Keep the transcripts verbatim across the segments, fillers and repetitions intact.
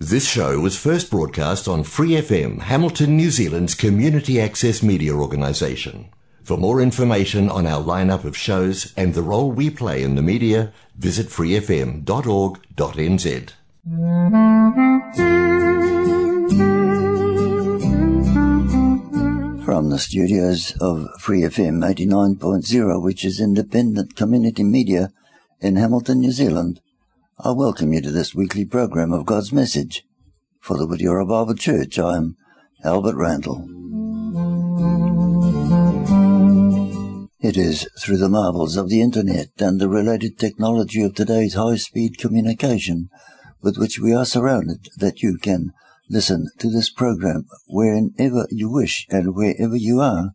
This show was first broadcast on Free F M, Hamilton, New Zealand's community access media organisation. For more information on our lineup of shows and the role we play in the media, visit free f m dot org dot n z. From the studios of Free F M eighty-nine point zero, which is independent community media in Hamilton, New Zealand, I welcome you to this weekly program of God's Message. For the Witiora Bible Church, I am Albert Randall. It is through the marvels of the Internet and the related technology of today's high-speed communication with which we are surrounded that you can listen to this program whenever you wish and wherever you are,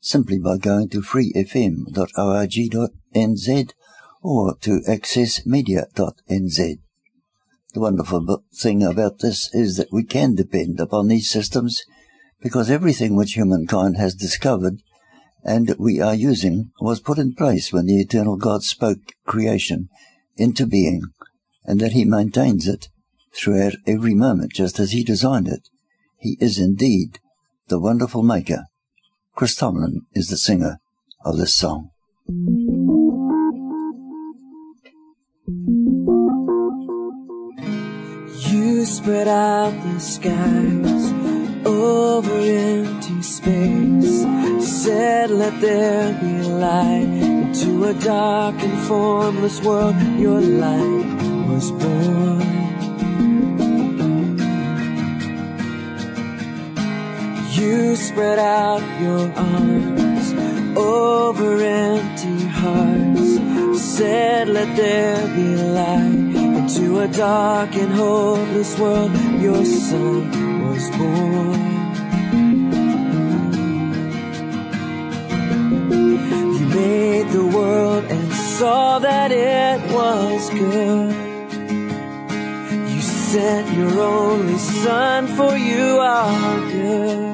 simply by going to free f m dot org dot n z or to access media dot n z. The wonderful thing about this is that we can depend upon these systems because everything which humankind has discovered and we are using was put in place when the eternal God spoke creation into being, and that he maintains it throughout every moment just as he designed it. He is indeed the wonderful maker. Chris Tomlin is the singer of this song. You spread out the skies over empty space, said let there be light, into a dark and formless world your light was born. You spread out your arms over empty hearts, said let there be light, into a dark and hopeless world your son was born. You made the world and saw that it was good. You sent your only son, for you are good.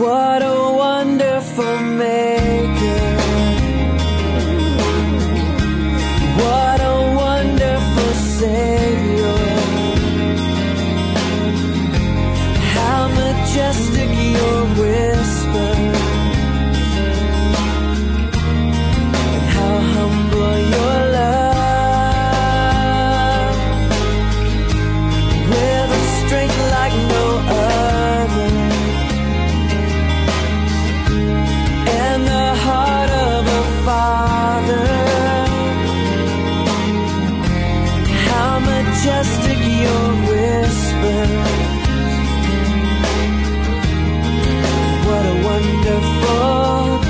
What a wonderful maker. What a wonderful Savior. Majestic your whisper, and how humble your love, with a strength like no other, and the heart of a father. How majestic your whisper. Wonderful God,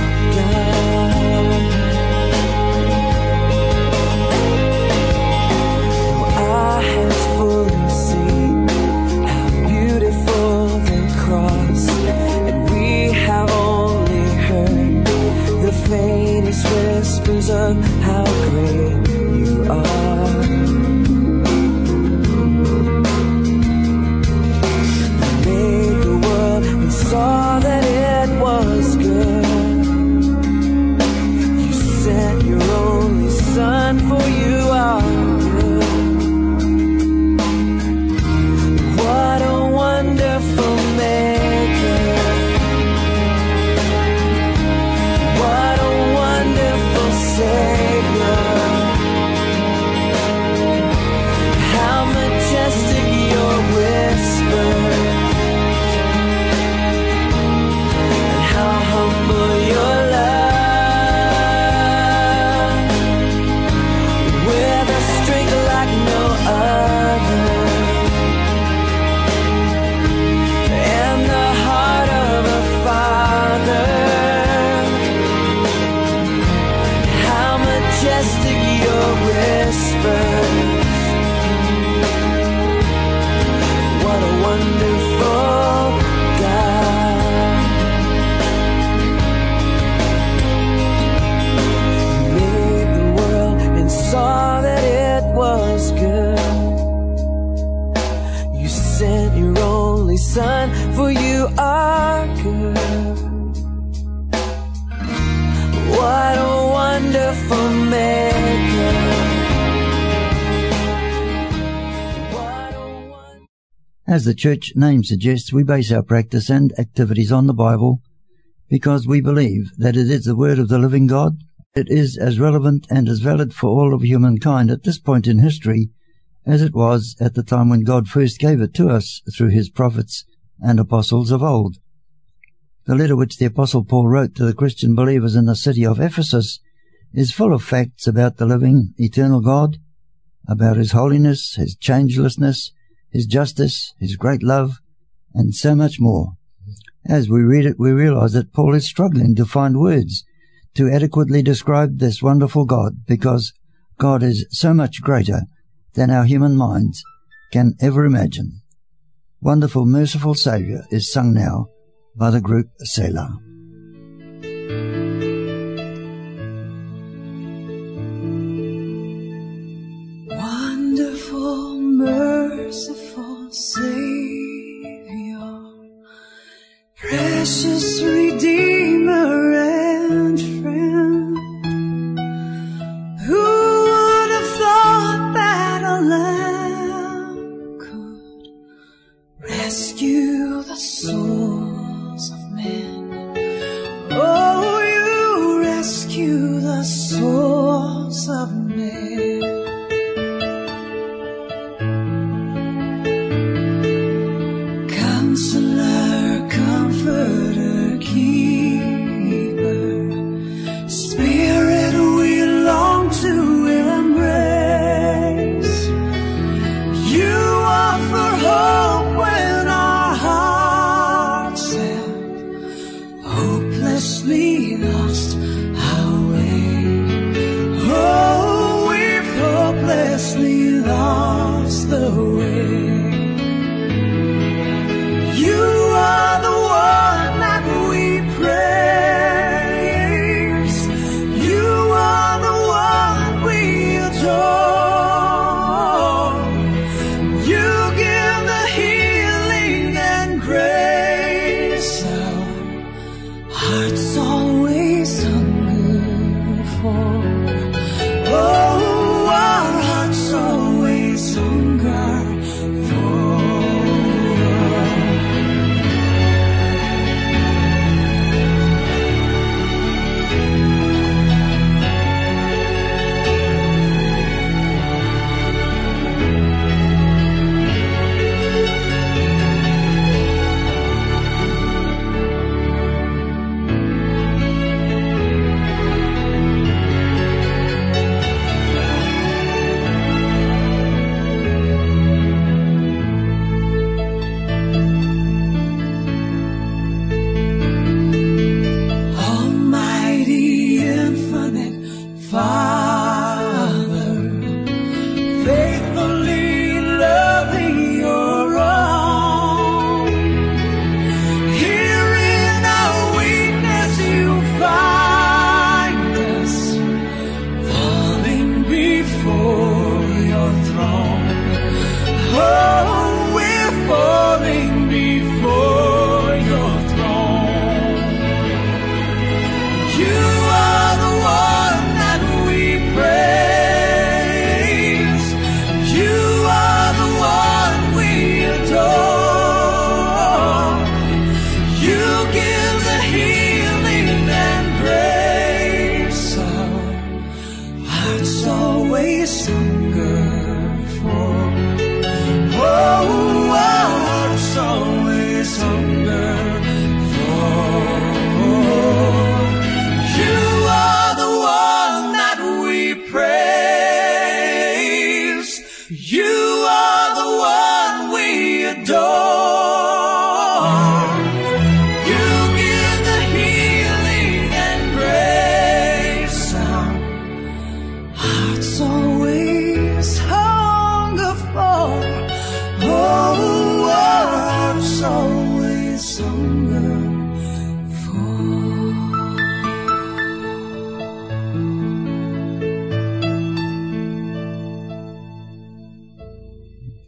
no eye has fully seen how beautiful the cross, and we have only heard the faintest whispers of how great you are. You made the world and saw that was good. You sent your only son, for you are good. What a wonderful maker. What a wonderful Savior. How majestic your whisper. Son, for you are good. What a wonderful maker. As the church name suggests, we base our practice and activities on the Bible because we believe that it is the word of the living God. It is as relevant and as valid for all of humankind at this point in history as it was at the time when God first gave it to us through his prophets and apostles of old. The letter which the Apostle Paul wrote to the Christian believers in the city of Ephesus is full of facts about the living, eternal God, about his holiness, his changelessness, his justice, his great love, and so much more. As we read it, we realize that Paul is struggling to find words to adequately describe this wonderful God, because God is so much greater than our human minds can ever imagine. Wonderful, merciful Saviour is sung now by the group Selah. Wonderful, merciful Saviour, precious Redeemer and friend, who would have thought that a lamb could rescue the souls of men? Oh, you rescue the souls of men.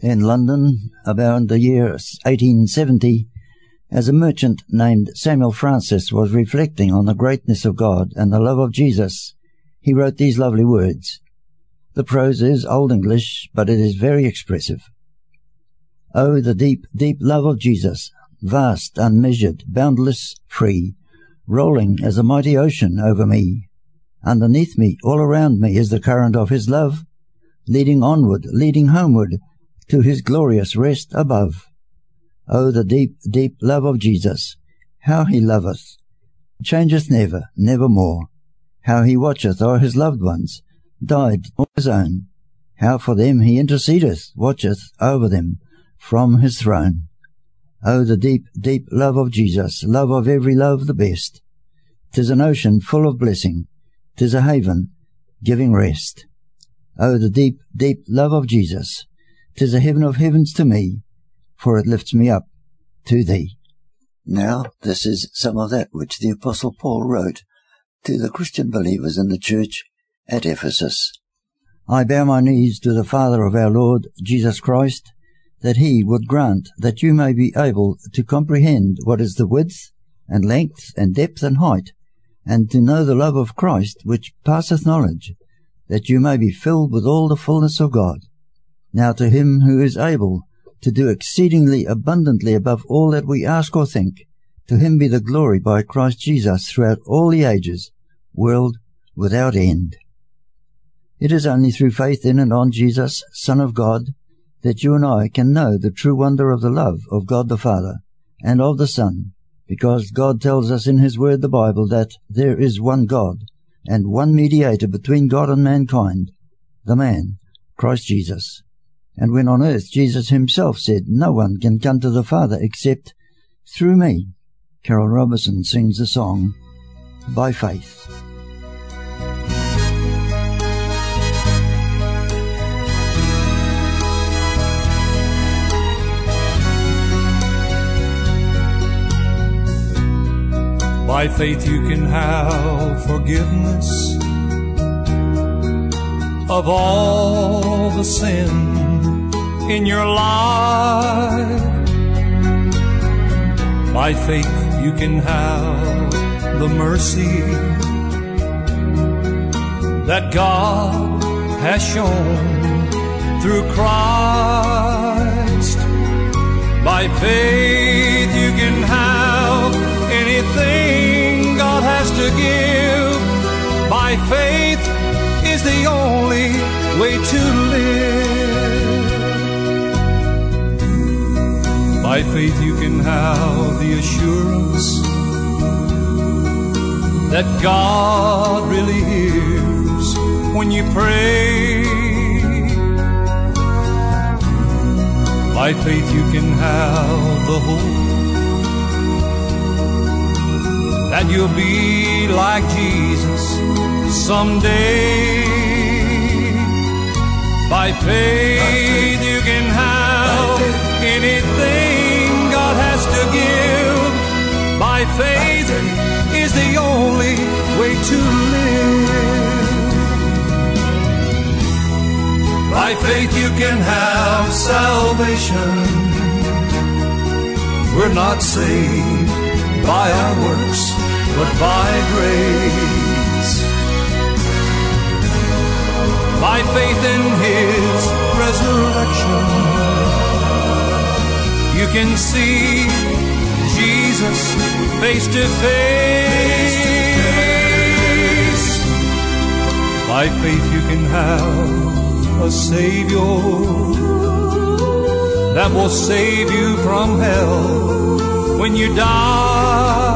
In London, about the year eighteen seventy, as a merchant named Samuel Francis was reflecting on the greatness of God and the love of Jesus, he wrote these lovely words. The prose is Old English, but it is very expressive. Oh, the deep, deep love of Jesus, vast, unmeasured, boundless, free, rolling as a mighty ocean over me. Underneath me, all around me, is the current of his love, leading onward, leading homeward, to his glorious rest above. Oh, the deep, deep love of Jesus, how he loveth, changeth never, nevermore. How he watcheth o'er his loved ones, died for his own. How for them he intercedeth, watcheth over them from his throne. Oh, the deep, deep love of Jesus, love of every love the best. 'Tis an ocean full of blessing, 'tis a haven giving rest. Oh, the deep, deep love of Jesus, 'tis a heaven of heavens to me, for it lifts me up to thee. Now, this is some of that which the Apostle Paul wrote to the Christian believers in the church at Ephesus. I bow my knees to the Father of our Lord Jesus Christ, that he would grant that you may be able to comprehend what is the width and length and depth and height, and to know the love of Christ which passeth knowledge, that you may be filled with all the fullness of God. Now to him who is able to do exceedingly abundantly above all that we ask or think, to him be the glory by Christ Jesus throughout all the ages, world without end. It is only through faith in and on Jesus, Son of God, that you and I can know the true wonder of the love of God the Father and of the Son, because God tells us in his word, the Bible, that there is one God and one mediator between God and mankind, the man, Christ Jesus. And when on earth Jesus himself said, no one can come to the Father except through me. Carol Robertson sings the song, By Faith. By faith you can have forgiveness of all the sin in your life. By faith you can have the mercy that God has shown through Christ. By faith you can have anything God has to give. By faith is the only way to live. By faith you can have the assurance that God really hears when you pray. By faith you can have the hope that you'll be like Jesus someday. By faith you can have anything God has to give. By faith is the only way to live. By faith you can have salvation. We're not saved by our works, but by grace. By faith in his resurrection, you can see Jesus face to face. By faith you can have a Savior that will save you from hell when you die.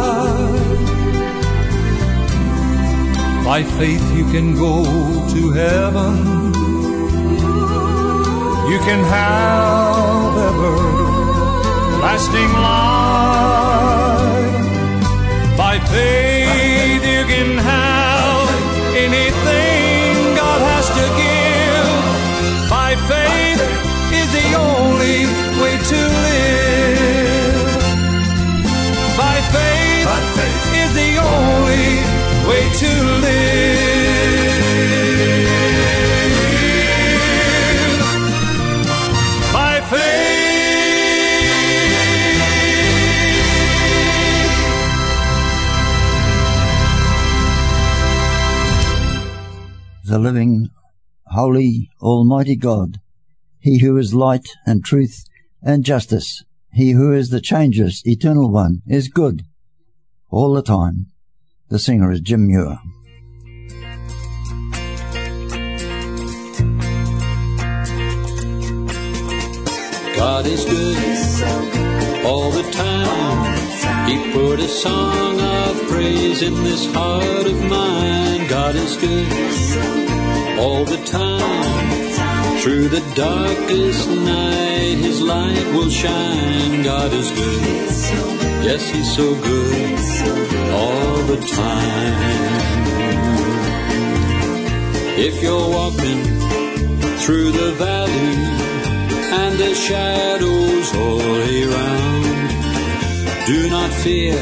By faith you can go to heaven. You can have everlasting life. By faith you can have anything God has to give. By faith is the only way to live. By faith is the only way to live. By faith. The living, holy, almighty God, he who is light and truth and justice. He who is the changeless, eternal one is good all the time. The singer is Jim Muir. God is good all the time. He put a song of praise in this heart of mine. God is good all the time. Through the darkest night, His light will shine. God is good. Yes, He's so good all the time. If you're walking through the valley and the shadows all around, do not fear,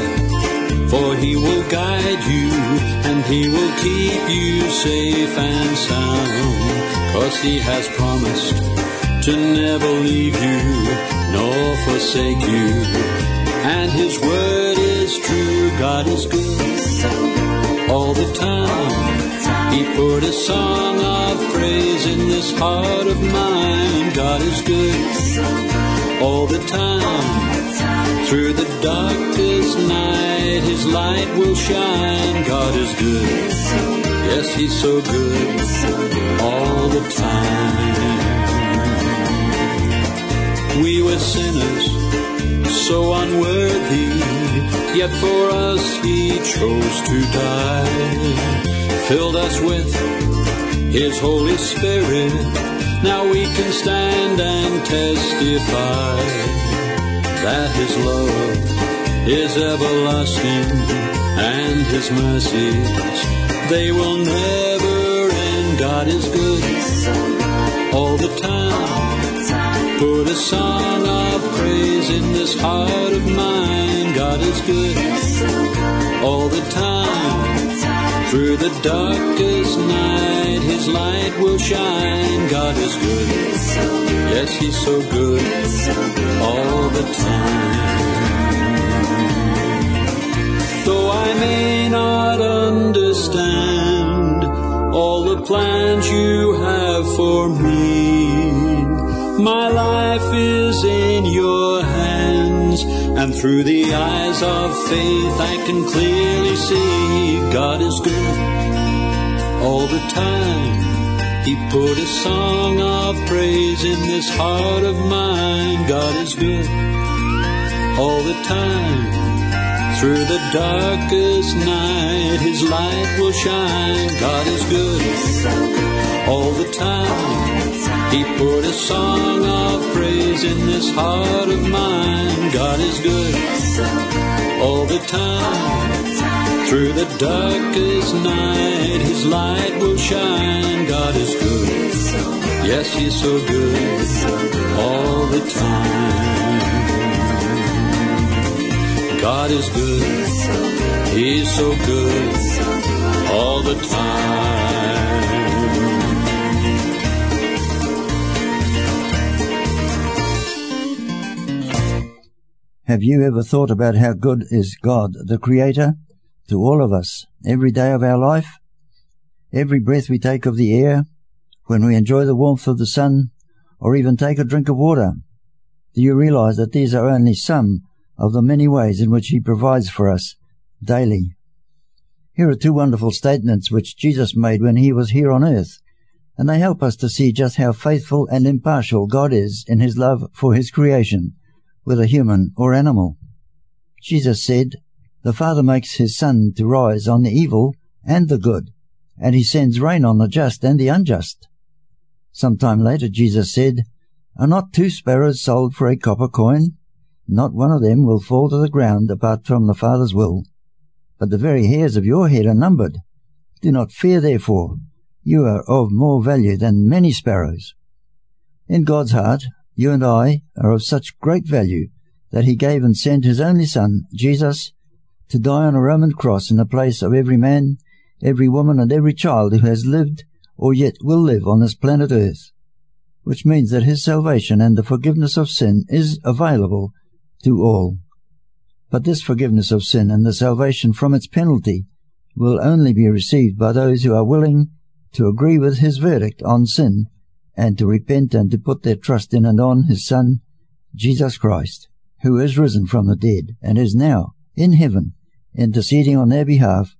for He will guide you, and He will keep you safe and sound. 'Cause He has promised to never leave you nor forsake you, and His word is true. God is good all the time. He put a song of praise in this heart of mine. God is good all the time. Through the darkest night, His light will shine. God is good. Yes, He's so good all the time. We were sinners, so unworthy, yet for us He chose to die. Filled us with His Holy Spirit, now we can stand and testify that His love is everlasting and His mercies, they will never end. God is good all the time. Put a song of praise in this heart of mine. God is good all the time. Through the darkest night, His light will shine. God is good. Yes, He's so good all the time. Though I may not understand all the plans you have for me, my life is in your hands, and through the eyes of faith I can clearly see God is good all the time. He put a song of praise in this heart of mine. God is good all the time. Through the darkest night, His light will shine. God is good all the time. He put a song of praise in this heart of mine. God is good all the time. Through the darkest night, His light will shine. God is good. Yes, He's so good all the time. God is good. He's so good all the time. Have you ever thought about how good is God, the Creator, to all of us, every day of our life? Every breath we take of the air, when we enjoy the warmth of the sun, or even take a drink of water? Do you realize that these are only some of the many ways in which He provides for us daily? Here are two wonderful statements which Jesus made when He was here on earth, and they help us to see just how faithful and impartial God is in His love for His creation, whether human or animal. Jesus said, "The Father makes His sun to rise on the evil and the good, and He sends rain on the just and the unjust." Sometime later Jesus said, "Are not two sparrows sold for a copper coin? Not one of them will fall to the ground apart from the Father's will. But the very hairs of your head are numbered. Do not fear, therefore. You are of more value than many sparrows." In God's heart, you and I are of such great value that He gave and sent His only Son, Jesus, to die on a Roman cross in the place of every man, every woman, and every child who has lived or yet will live on this planet Earth, which means that His salvation and the forgiveness of sin is available to all. But this forgiveness of sin and the salvation from its penalty will only be received by those who are willing to agree with His verdict on sin, and to repent and to put their trust in and on His Son, Jesus Christ, who is risen from the dead and is now in heaven, interceding on their behalf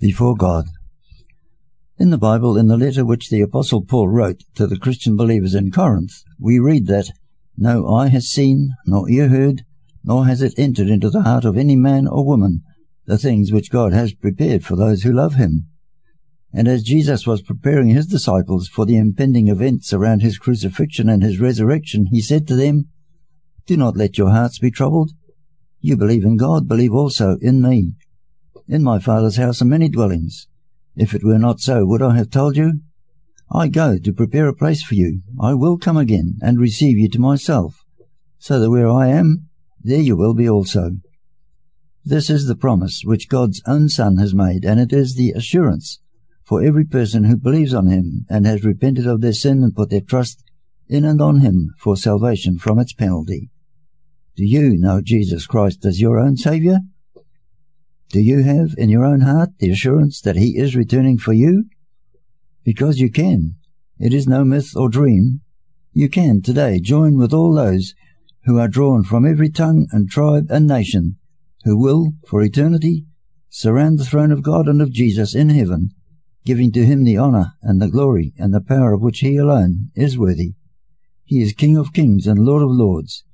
before God. In the Bible, in the letter which the Apostle Paul wrote to the Christian believers in Corinth, we read that, "No eye has seen, nor ear heard, nor has it entered into the heart of any man or woman, the things which God has prepared for those who love him." And as Jesus was preparing his disciples for the impending events around his crucifixion and his resurrection, he said to them, "Do not let your hearts be troubled. You believe in God, believe also in me. In my Father's house are many dwellings. If it were not so, would I have told you? I go to prepare a place for you. I will come again and receive you to myself, so that where I am, there you will be also." This is the promise which God's own Son has made, and it is the assurance for every person who believes on him and has repented of their sin and put their trust in and on him for salvation from its penalty. Do you know Jesus Christ as your own Saviour? Do you have in your own heart the assurance that he is returning for you? Because you can. It is no myth or dream. You can today join with all those who are drawn from every tongue and tribe and nation, who will, for eternity, surround the throne of God and of Jesus in heaven, giving to him the honour and the glory and the power of which he alone is worthy. He is King of kings and Lord of lords.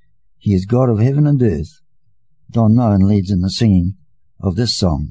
He is God of heaven and earth. Don Moen leads in the singing of this song.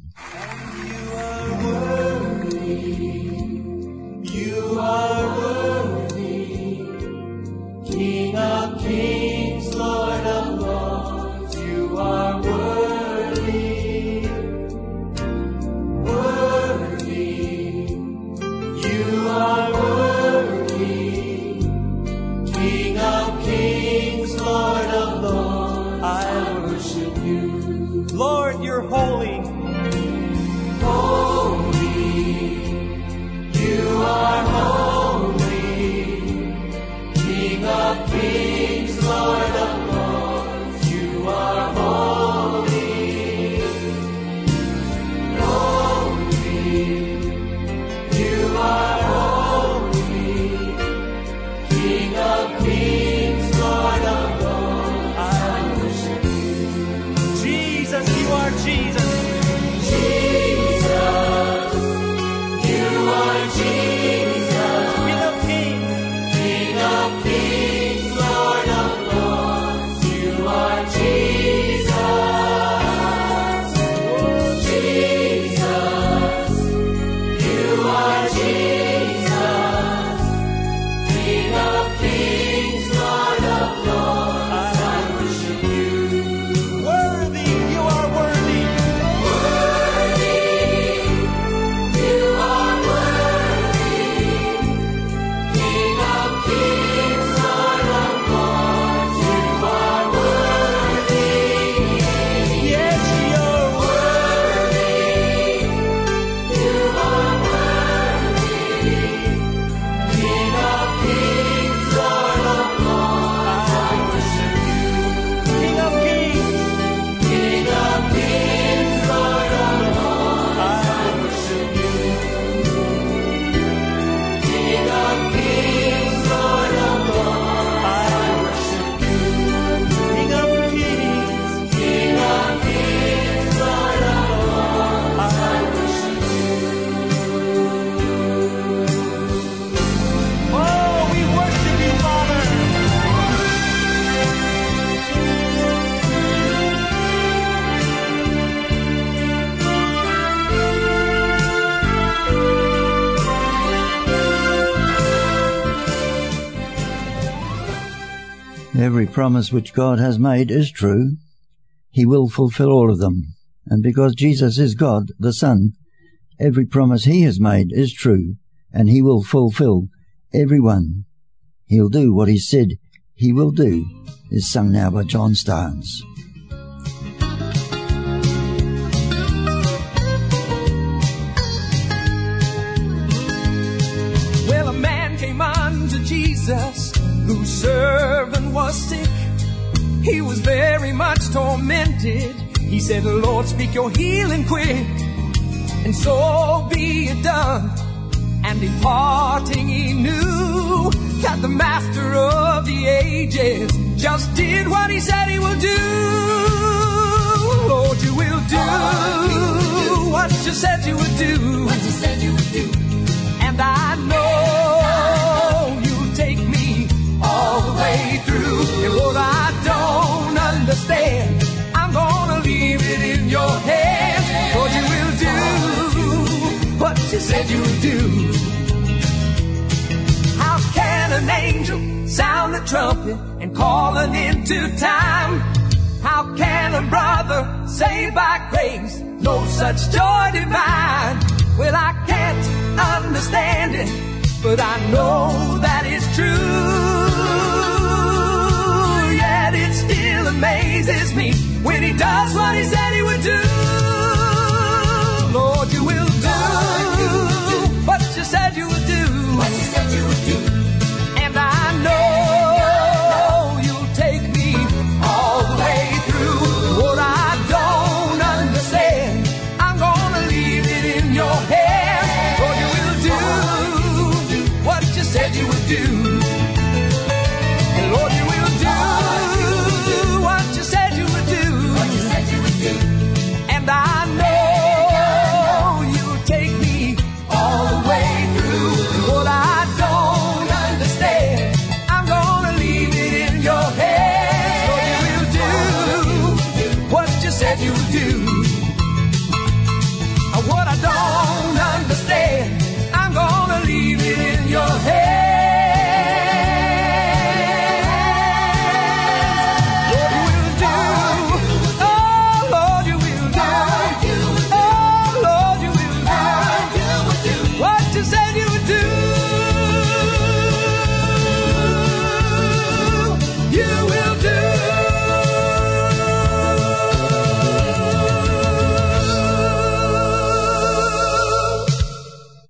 Every promise which God has made is true. He will fulfill all of them. And because Jesus is God, the Son, every promise he has made is true, and he will fulfill every one. He'll do what he said he will do, is sung now by John Starnes. Well, a man came on to Jesus, whose servant was sick. He was very much tormented. He said, "Lord, speak your healing quick." And so be it done. And departing he knew that the master of the ages just did what he said he will do. Oh, you will do, oh, you will do what you said you would do. What you said you would do. And I know, and I know you'll take me all the way through. And what I don't understand, I'm gonna leave it in your hands. Oh, you will do, oh, you what you said you would do. An angel sound a trumpet and call an end to time. How can a brother save by grace? No such joy divine. Well, I can't understand it, but I know that it's true. Yet it still amazes me when he does what he said he would do. Lord, you will do, Lord, you will do what you said you would do. What you said you would do.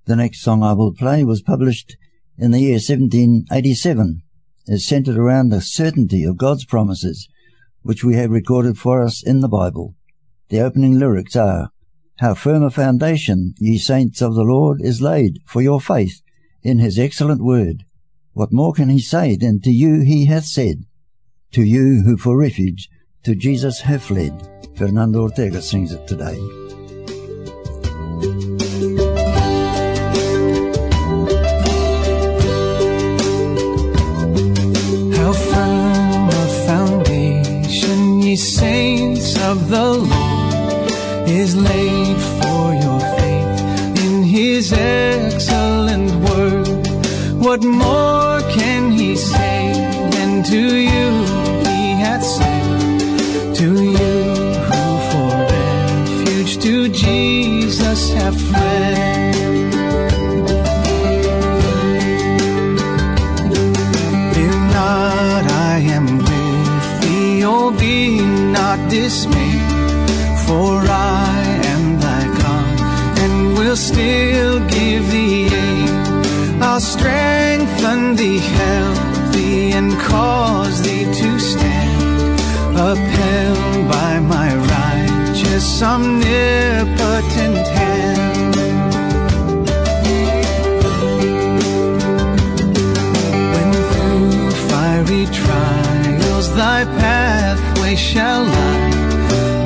The next song I will play was published in the year seventeen eighty-seven. It's centered around the certainty of God's promises, which we have recorded for us in the Bible. The opening lyrics are, "How firm a foundation, ye saints of the Lord, is laid for your faith in his excellent word. What more can he say than to you he hath said? To you who for refuge to Jesus have fled." Fernando Ortega sings it today. Saints of the Lord is laid for your faith in his excellent word. What more can he say than to you he hath said? To you who for refuge to Jesus have fled. Fear not, I am with thee, O be not dismayed, for I am thy God, and will still give thee aid. I'll strengthen thee, help thee, and cause thee to stand, upheld by my righteous, omnipotent hand. When through fiery trials thy path shall lie,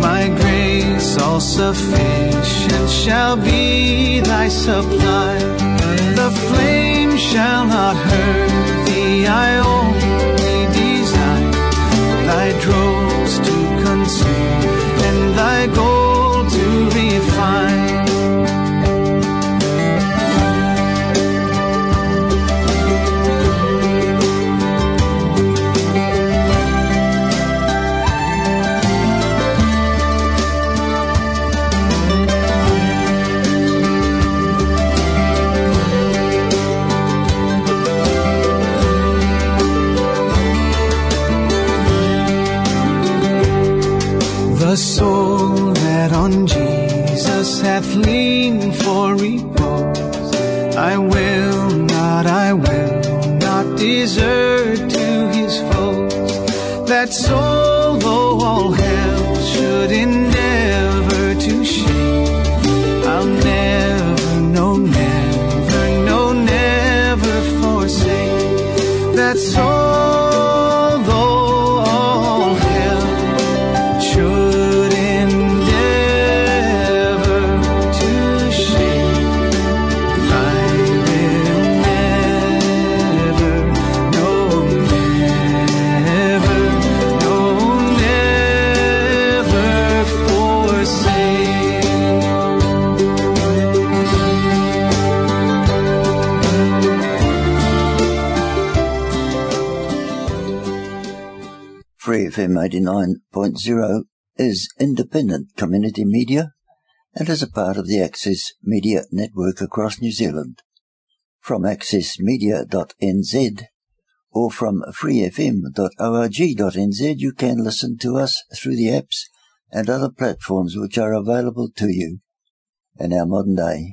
my grace all sufficient shall be thy supply. The flame shall not hurt thee, I only desire thy dross to consume and thy gold to refine. The soul that on Jesus hath leaned for repose, I will not, I will not desert to his foes. That soul, though all hell should endeavor to shake, I'll never, no, never, no, never forsake. That soul, though Free F M eighty-nine point zero is independent community media and is a part of the Access Media Network across New Zealand. From access media dot n z or from free f m dot org dot n z you can listen to us through the apps and other platforms which are available to you in our modern day.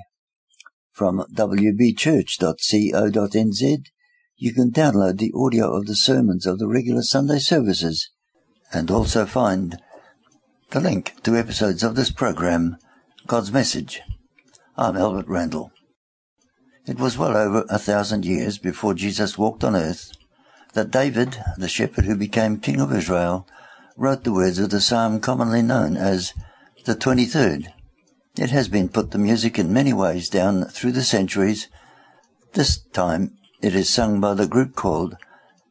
From w b church dot co dot n z you can download the audio of the sermons of the regular Sunday services and also find the link to episodes of this program, God's Message. I'm Albert Randall. It was well over a thousand years before Jesus walked on earth that David, the shepherd who became king of Israel, wrote the words of the psalm commonly known as the twenty-third. It has been put to music in many ways down through the centuries. This time it is sung by the group called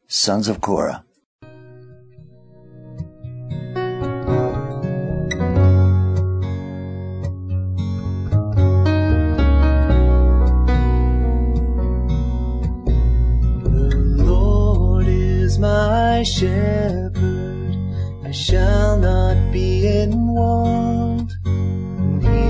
Sons of Korah. The Lord is my shepherd, I shall not be in want. He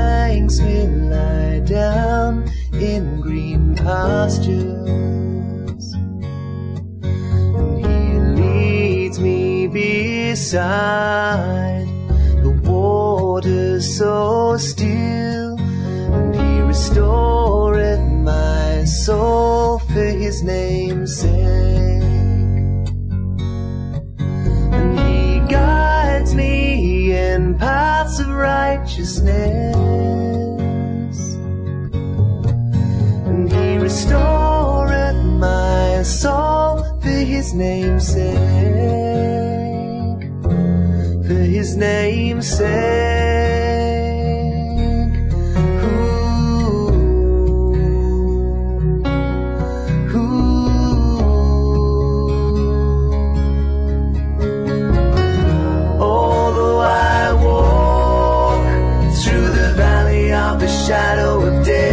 makes me lie down in green pastures, and he leads me beside the waters so still, and he restoreth my soul for his name's sake, and he guides me in paths of righteousness. Restoreth my soul for his name's sake, for his name's sake. Ooh, ooh. Although I walk through the valley of the shadow of death,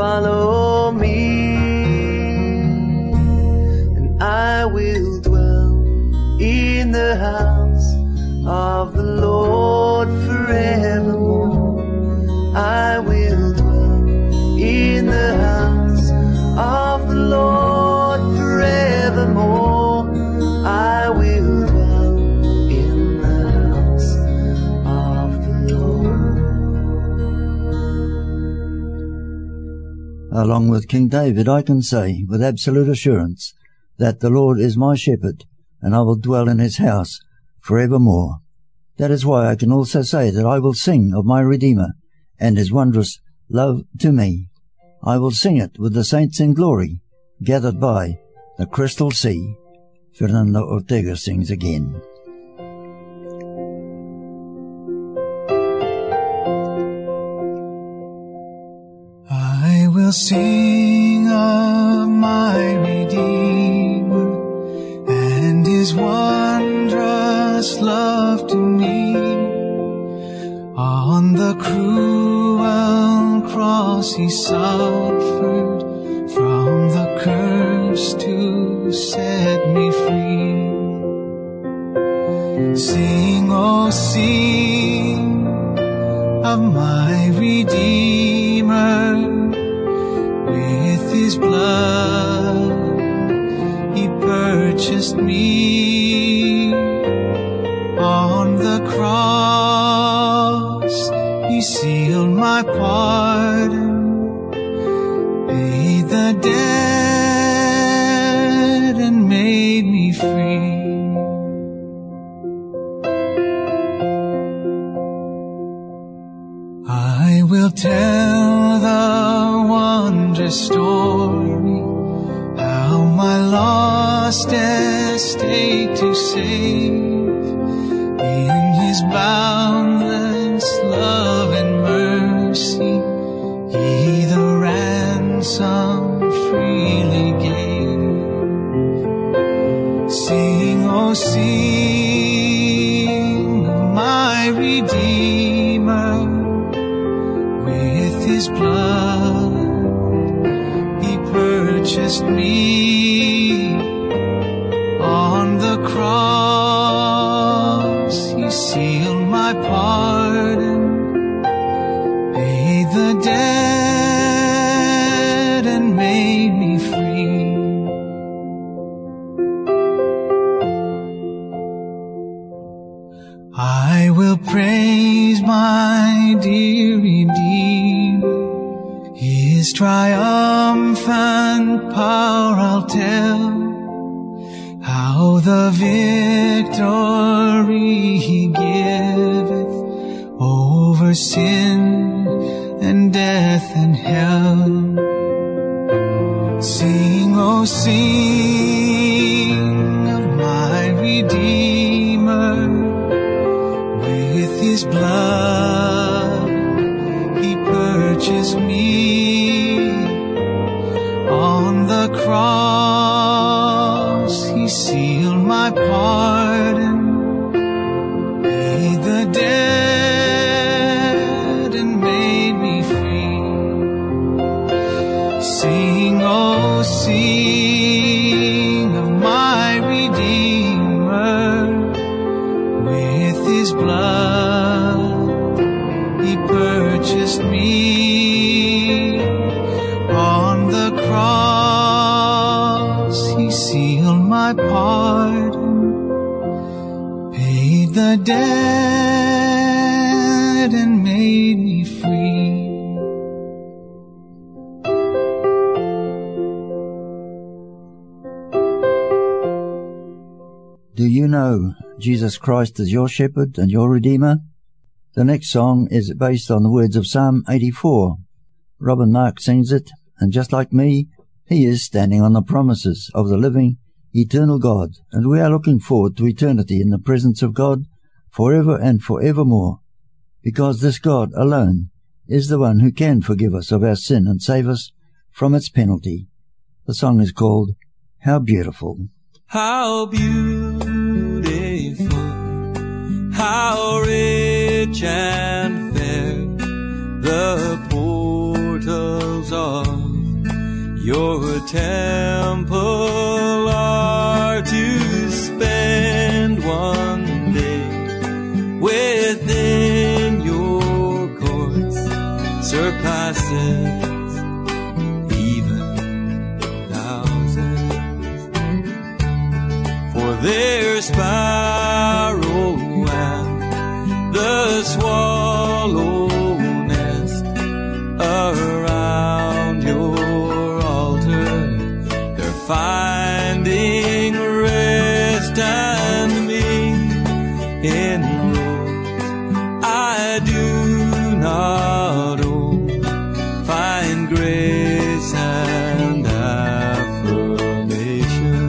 follow me, and I will dwell in the house of the Lord forevermore. I will dwell in the house of the Lord forevermore. I will dwell in the house of the Lord. Along with King David, I can say with absolute assurance that the Lord is my shepherd, and I will dwell in his house forevermore. That is why I can also say that I will sing of my Redeemer and his wondrous love to me. I will sing it with the saints in glory, gathered by the crystal sea. Fernando Ortega sings again. I will sing of my Redeemer and his wondrous love to me. On the cruel cross he suffered, from the curse to set me free. Sing, oh sing of my Redeemer, with his blood he purchased me. On the cross he sealed my pardon, paid the debt and made me free. Tell the wondrous story, how my lost estate to save, in his boundless love and mercy, he the ransom freely gave. Sing, oh sing, my Redeemer, his blood he purchased me. On the cross he sealed my pardon, paid the debt and made me free. I will praise my dear Redeemer, his triumphant power I'll tell, how the victory he giveth over sin and death and hell. Sing, oh sing of my Redeemer, with his blood he purchased me. On the cross he sealed my pardon, paid the debt and made me free. Sing, oh sing of my Redeemer, with his blood he purchased me. On the cross he sealed my pardon, paid the debt and made me free. Do you know Jesus Christ as your shepherd and your Redeemer? The next song is based on the words of Psalm eighty-four. Robin Mark sings it, and just like me, he is standing on the promises of the living, eternal God, and we are looking forward to eternity in the presence of God forever and forevermore, because this God alone is the one who can forgive us of our sin and save us from its penalty. The song is called How Beautiful. How beautiful, how rich and fair the portals of your temple are, to spend one day within your courts surpasses even thousands. For their sparrow and the swallow nest around your altar, they're finding rest and me in roads I do not own, find grace and affirmation,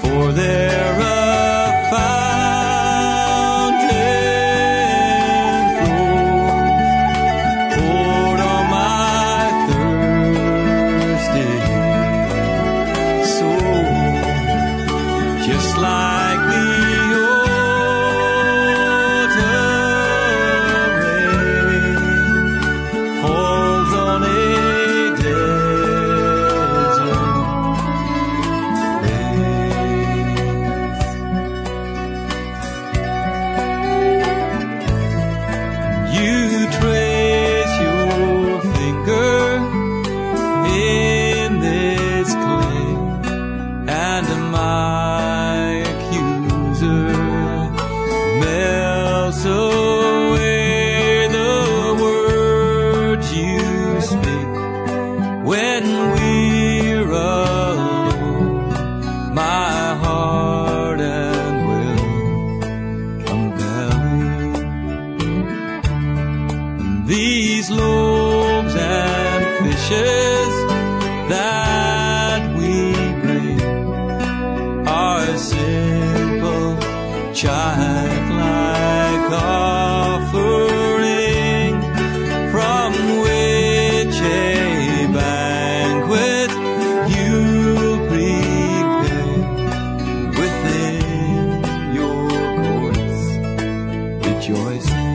for their like the autumn rain. ashes that we bring, our simple childlike offering, from which a banquet you prepare within your courts, rejoicing,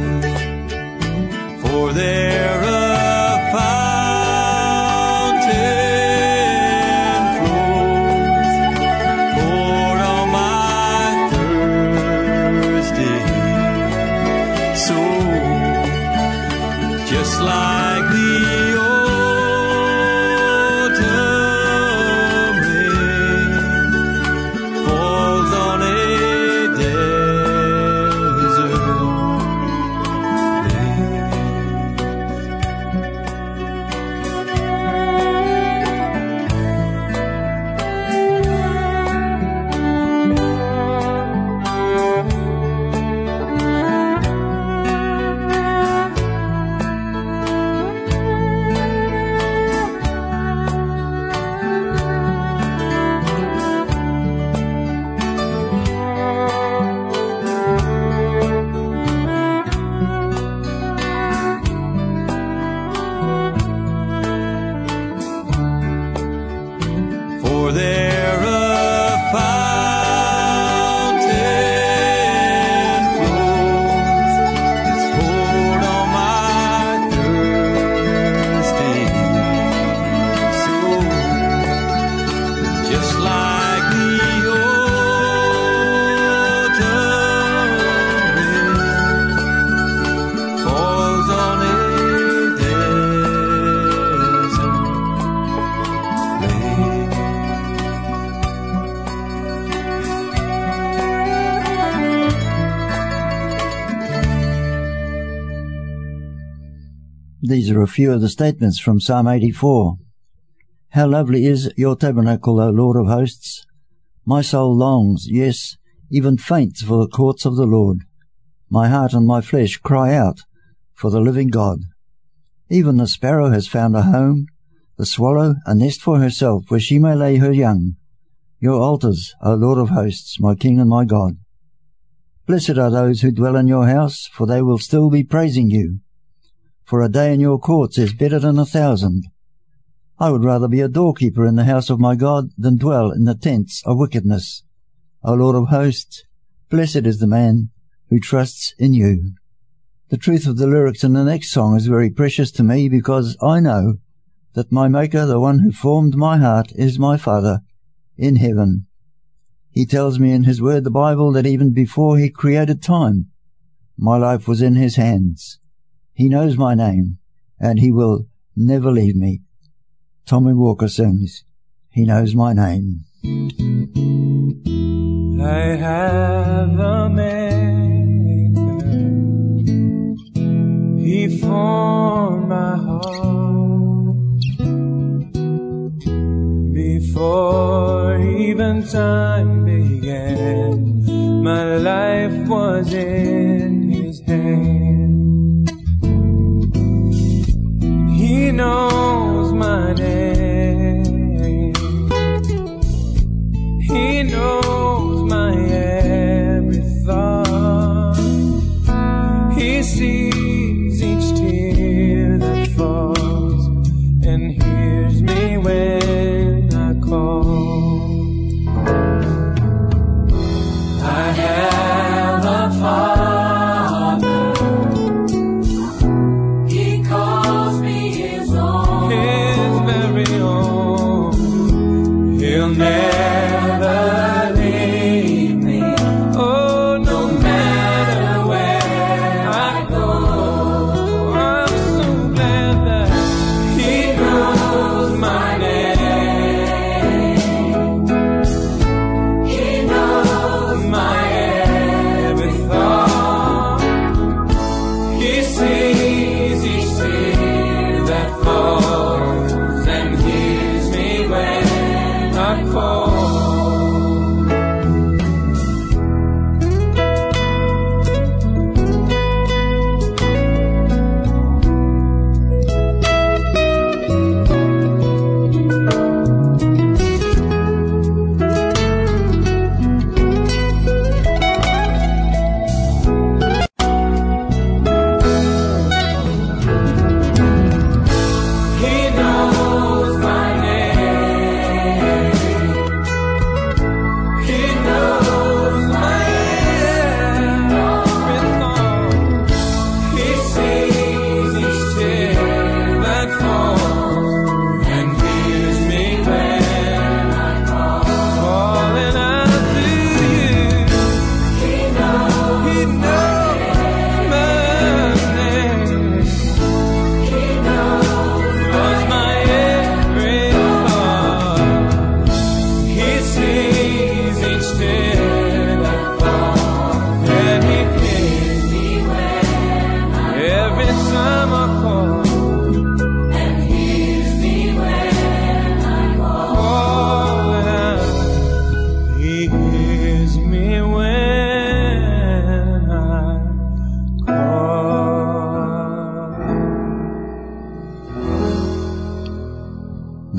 for there These are a few of the statements from Psalm eighty-four. How lovely is your tabernacle, O Lord of hosts! My soul longs, yes, even faints for the courts of the Lord. My heart and my flesh cry out for the living God. Even the sparrow has found a home, the swallow a nest for herself where she may lay her young. Your altars, O Lord of hosts, my King and my God. Blessed are those who dwell in your house, for they will still be praising you. For a day in your courts is better than a thousand. I would rather be a doorkeeper in the house of my God than dwell in the tents of wickedness. O Lord of hosts, blessed is the man who trusts in you. The truth of the lyrics in the next song is very precious to me, because I know that my Maker, the one who formed my heart, is my Father in heaven. He tells me in his word, the Bible, that even before he created time, my life was in his hands. He knows my name, and he will never leave me. Tommy Walker sings, He Knows My Name. I have a Maker, He formed my heart. Before even time began, my life was in His hands. He knows my name. He knows my every thought. He sees each tear that falls and hears me when I call. I have a Father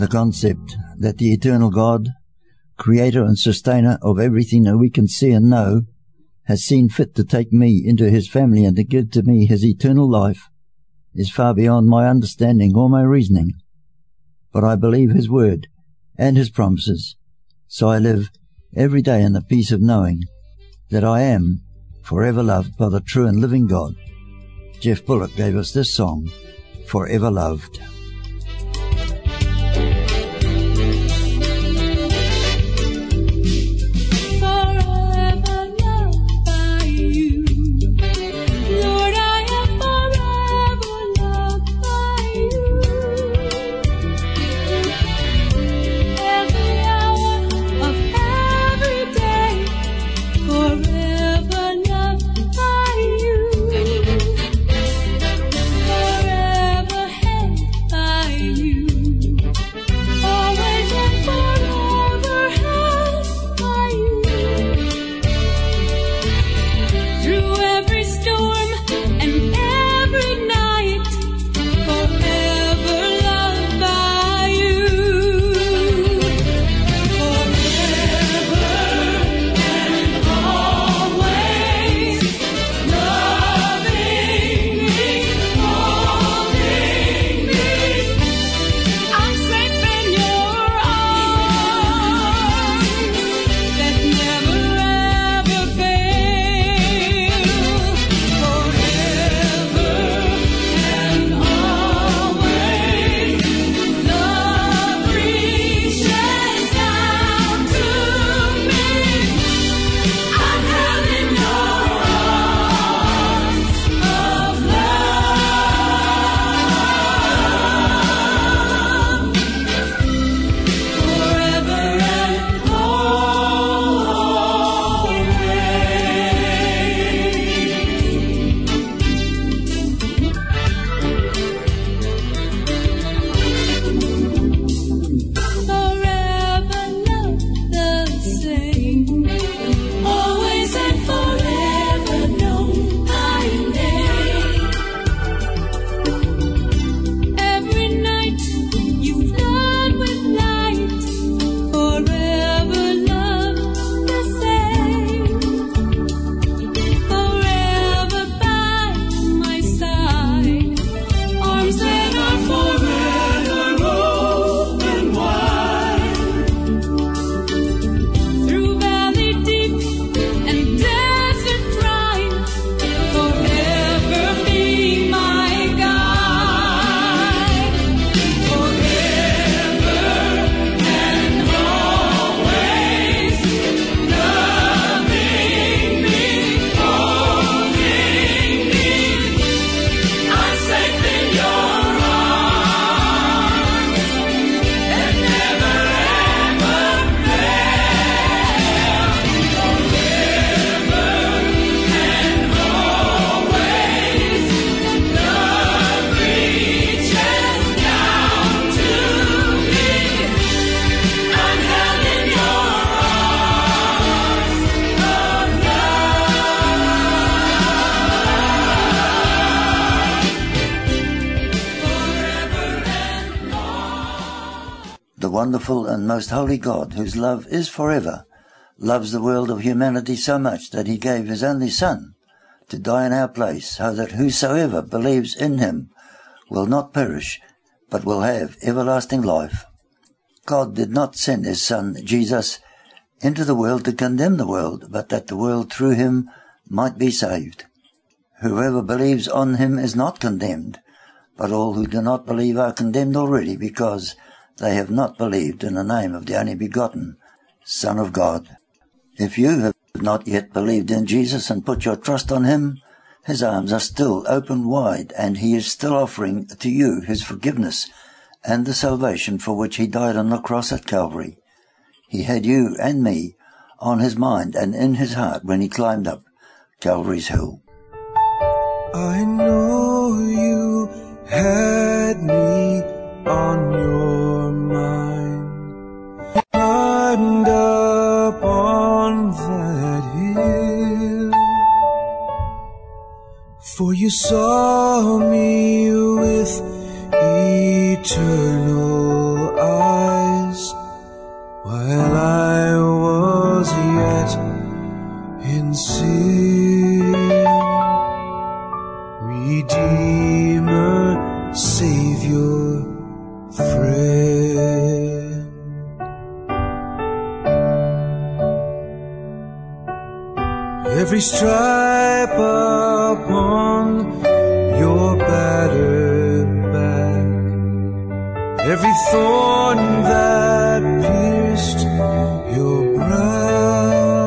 the concept that the eternal God, creator and sustainer of everything that we can see and know, has seen fit to take me into his family and to give to me his eternal life is far beyond my understanding or my reasoning. But I believe his word and his promises, so I live every day in the peace of knowing that I am forever loved by the true and living God. Jeff Bullock gave us this song, Forever Loved. Wonderful and most holy God, whose love is forever, loves the world of humanity so much that he gave his only Son to die in our place, so that whosoever believes in him will not perish, but will have everlasting life. God did not send his Son, Jesus, into the world to condemn the world, but that the world through him might be saved. Whoever believes on him is not condemned, but all who do not believe are condemned already, because they have not believed in the name of the only begotten Son of God. If you have not yet believed in Jesus and put your trust on him, his arms are still open wide, and he is still offering to you his forgiveness and the salvation for which he died on the cross at Calvary. He had you and me on his mind and in his heart when he climbed up Calvary's hill. I know you had me on your mind, climbed up on that hill, for you saw me with eternal eyes. every stripe upon your battered back, every thorn that pierced your brow,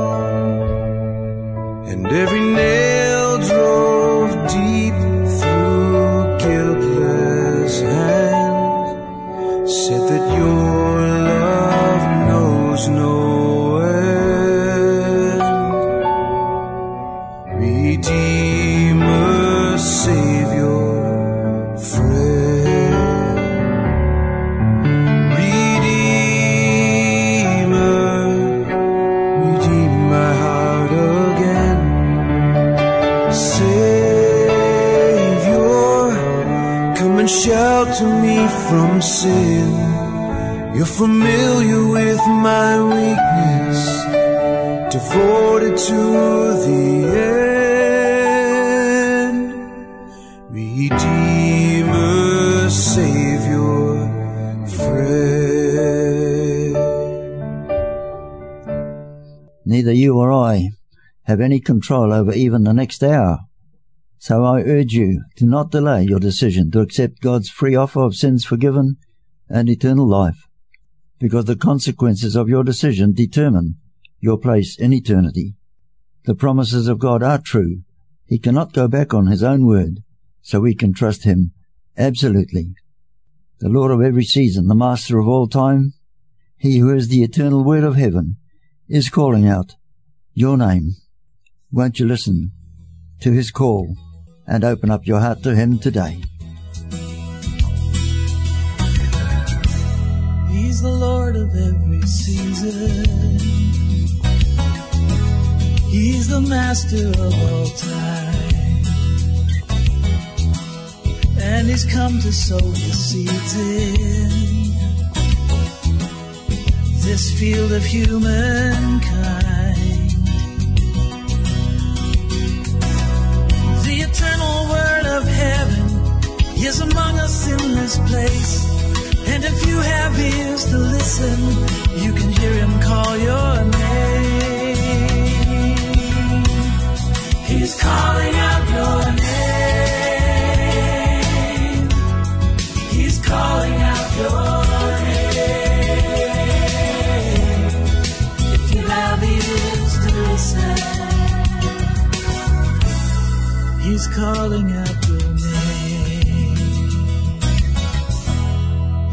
and every nail drove deep through guiltless hands, said that your love knows no from sin. You're familiar with my weakness, devoted to the end. Redeemer, Savior, friend. Neither you or I have any control over even the next hour. So I urge you, do not delay your decision to accept God's free offer of sins forgiven and eternal life, because the consequences of your decision determine your place in eternity. The promises of God are true. He cannot go back on His own word, so we can trust Him absolutely. The Lord of every season, the Master of all time, He who is the eternal Word of heaven, is calling out your name. Won't you listen to His call and open up your heart to Him today? He's the Lord of every season. He's the Master of all time. And He's come to sow His seeds in this field of humankind. The eternal Word of heaven is among us in this place, and if you have ears to listen, you can hear Him call your name. He's calling out your name. He's calling out your name. If you have ears to listen, He's calling out your name.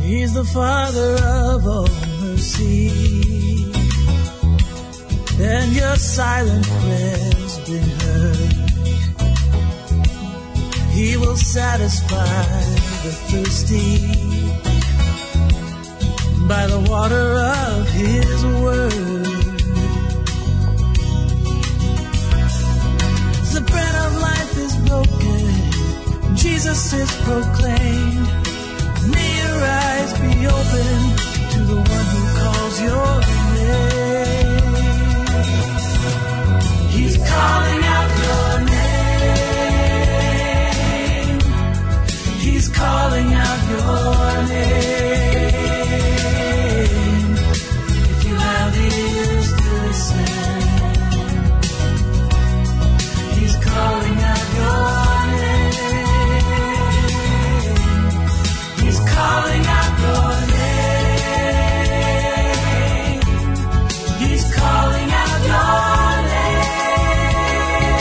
He's the Father of all mercy, and your silent prayer's been heard. He will satisfy the thirsty by the water of His word. Jesus is proclaimed. May your eyes be open to the One who calls your name. He's calling out your name. He's calling out your name. If you have ears to listen, He's calling out your name. Calling out your name. He's calling out your name.